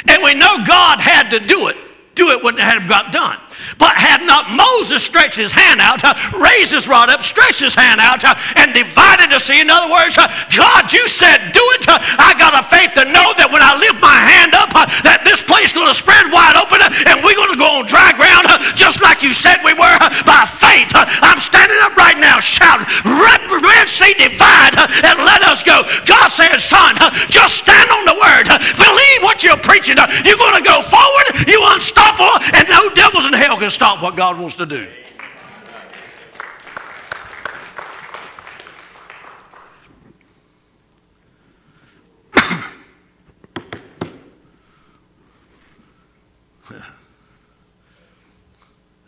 And we know God had to do it. Do it when it had got done. But had not Moses stretched his hand out, raised his rod up, stretched his hand out, and divided the sea. In other words, God, you said do it. I got a faith to know that when I lift my hand up, that this place is going to spread wide open, and we're going to go on dry ground, just like you said we were, by faith. I'm standing up right now, shouting, Red Sea divide, and let us go. God said, son, just stand on the word. Believe what you're preaching. You're going to go forward. You unstoppable. And no devils in hell can stop what God wants to do.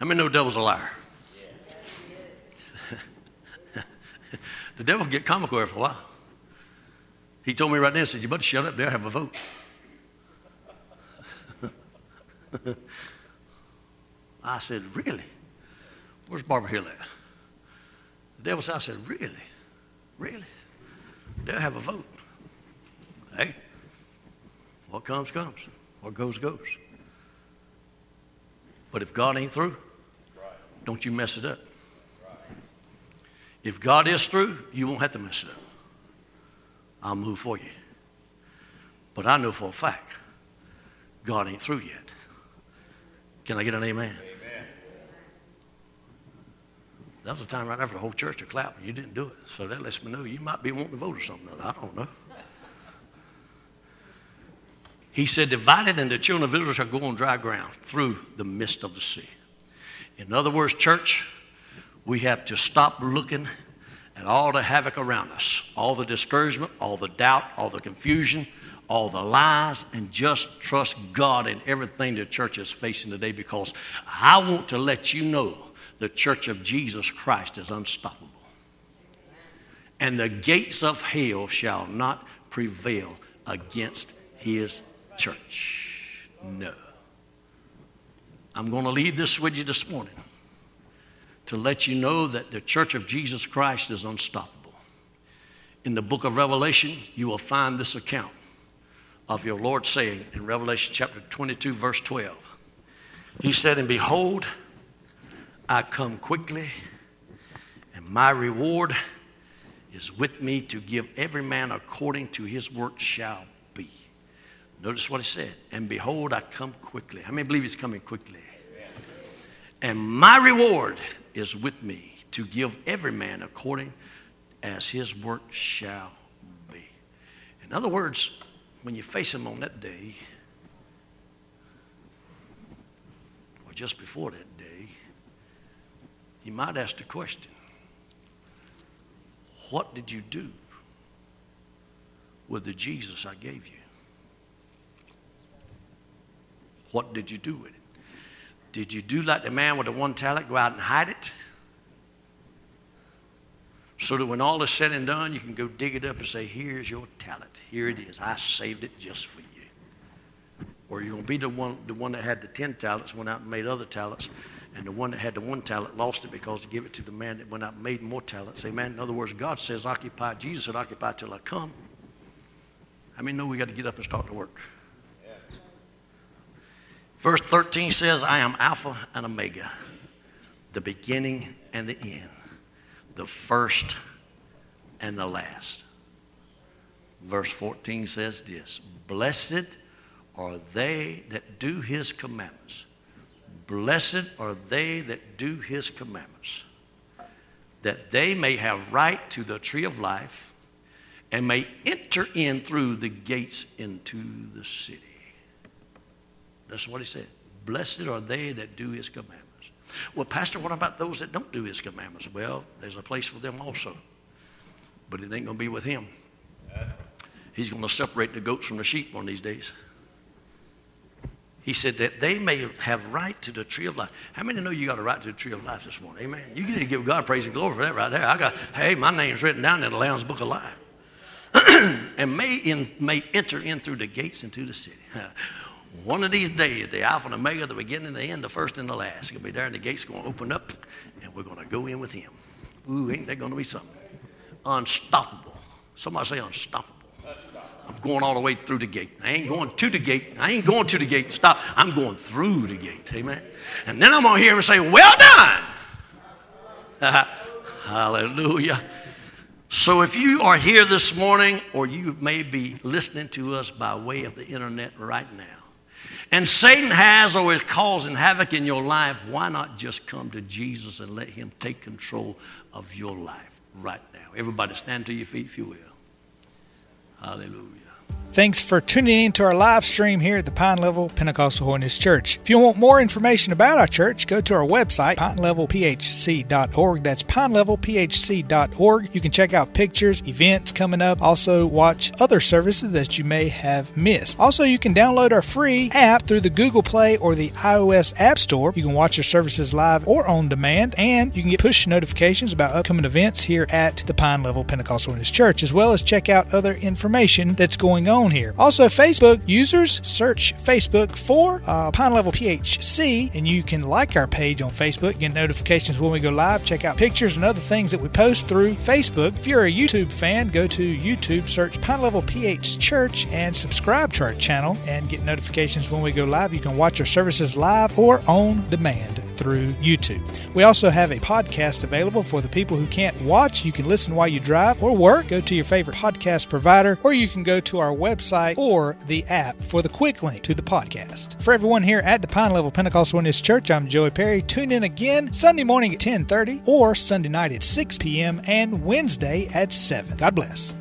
I mean, no devil's a liar. The devil get comical after a while. He told me right then, he said, you better shut up there, have a vote. I said, really? Where's Barbara Hill at? The devil said, I said, really? Really? They'll have a vote. Hey, what comes, comes. What goes, goes. But if God ain't through, don't you mess it up. If God is through, you won't have to mess it up. I'll move for you. But I know for a fact, God ain't through yet. Can I get an amen? Amen. That was the time right after the whole church was clapping. You didn't do it. So that lets me know you might be wanting to vote or something. I don't know. He said, divided and the children of Israel shall go on dry ground through the midst of the sea. In other words, church, we have to stop looking at all the havoc around us, all the discouragement, all the doubt, all the confusion, all the lies, and just trust God in everything the church is facing today, because I want to let you know the church of Jesus Christ is unstoppable. And the gates of hell shall not prevail against his church. No. I'm going to leave this with you this morning, to let you know that the church of Jesus Christ is unstoppable. In the book of Revelation, you will find this account of your Lord saying in Revelation chapter 22, verse 12. He said, and behold, I come quickly, and my reward is with me to give every man according to his work shall be. Notice what he said. And behold, I come quickly. How many believe he's coming quickly? Amen. And my reward is with me to give every man according as his work shall be. In other words, when you face him on that day, or just before that day, he might ask the question, what did you do with the Jesus I gave you? What did you do with it? Did you do like the man with the one talent, go out and hide it? So that when all is said and done, you can go dig it up and say, here's your talent. Here it is. I saved it just for you. Or you're going to be the one that had the 10 talents, went out and made other talents, and the one that had the 1 talent lost it because to give it to the man that went out and made more talents. Amen. In other words, God says, occupy. Jesus said, occupy till I come. I mean, no, we got to get up and start to work. Verse 13 says, I am Alpha and Omega, the beginning and the end, the first and the last. Verse 14 says this, blessed are they that do his commandments. Blessed are they that do his commandments, that they may have right to the tree of life and may enter in through the gates into the city. That's what he said. Blessed are they that do his commandments. Well, Pastor, what about those that don't do his commandments? Well, there's a place for them also. But it ain't going to be with him. He's going to separate the goats from the sheep one of these days. He said that they may have right to the tree of life. How many know you got a right to the tree of life this morning? Amen. You need to give God praise and glory for that right there. Hey, my name's written down in the Lamb's Book of Life. And may enter in through the gates into the city. One of these days, the Alpha and Omega, the beginning and the end, the first and the last. It's going to be there, and the gate's going to open up, and we're going to go in with him. Ooh, ain't that going to be something? Unstoppable. Somebody say unstoppable. I'm going all the way through the gate. I ain't going to the gate. I ain't going to the gate. Stop. I'm going through the gate. Amen. And then I'm going to hear him say, well done. Hallelujah. So if you are here this morning, or you may be listening to us by way of the internet right now, and Satan has or is causing havoc in your life, why not just come to Jesus and let him take control of your life right now? Everybody stand to your feet if you will. Hallelujah. Thanks for tuning in to our live stream here at the Pine Level Pentecostal Holiness Church. If you want more information about our church, go to our website, pinelevelphc.org. That's pinelevelphc.org. You can check out pictures, events coming up, also watch other services that you may have missed. Also, you can download our free app through the Google Play or the iOS App Store. You can watch our services live or on demand, and you can get push notifications about upcoming events here at the Pine Level Pentecostal Holiness Church, as well as check out other information that's going on here. Also, Facebook users, search Facebook for Pine Level PHC, and you can like our page on Facebook, get notifications when we go live, check out pictures and other things that we post through Facebook. If you're a YouTube fan, go to YouTube, search Pine Level PH Church, and subscribe to our channel and get notifications when we go live. You can watch our services live or on demand through YouTube. We also have a podcast available for the people who can't watch. You can listen while you drive or work. Go to your favorite podcast provider, or you can go to our website or the app for the quick link to the podcast. For everyone here at the Pine Level Pentecostal Holiness Church, I'm Joey Perry. Tune in again Sunday morning at 10:30 or Sunday night at 6 p.m. and Wednesday at 7. God bless.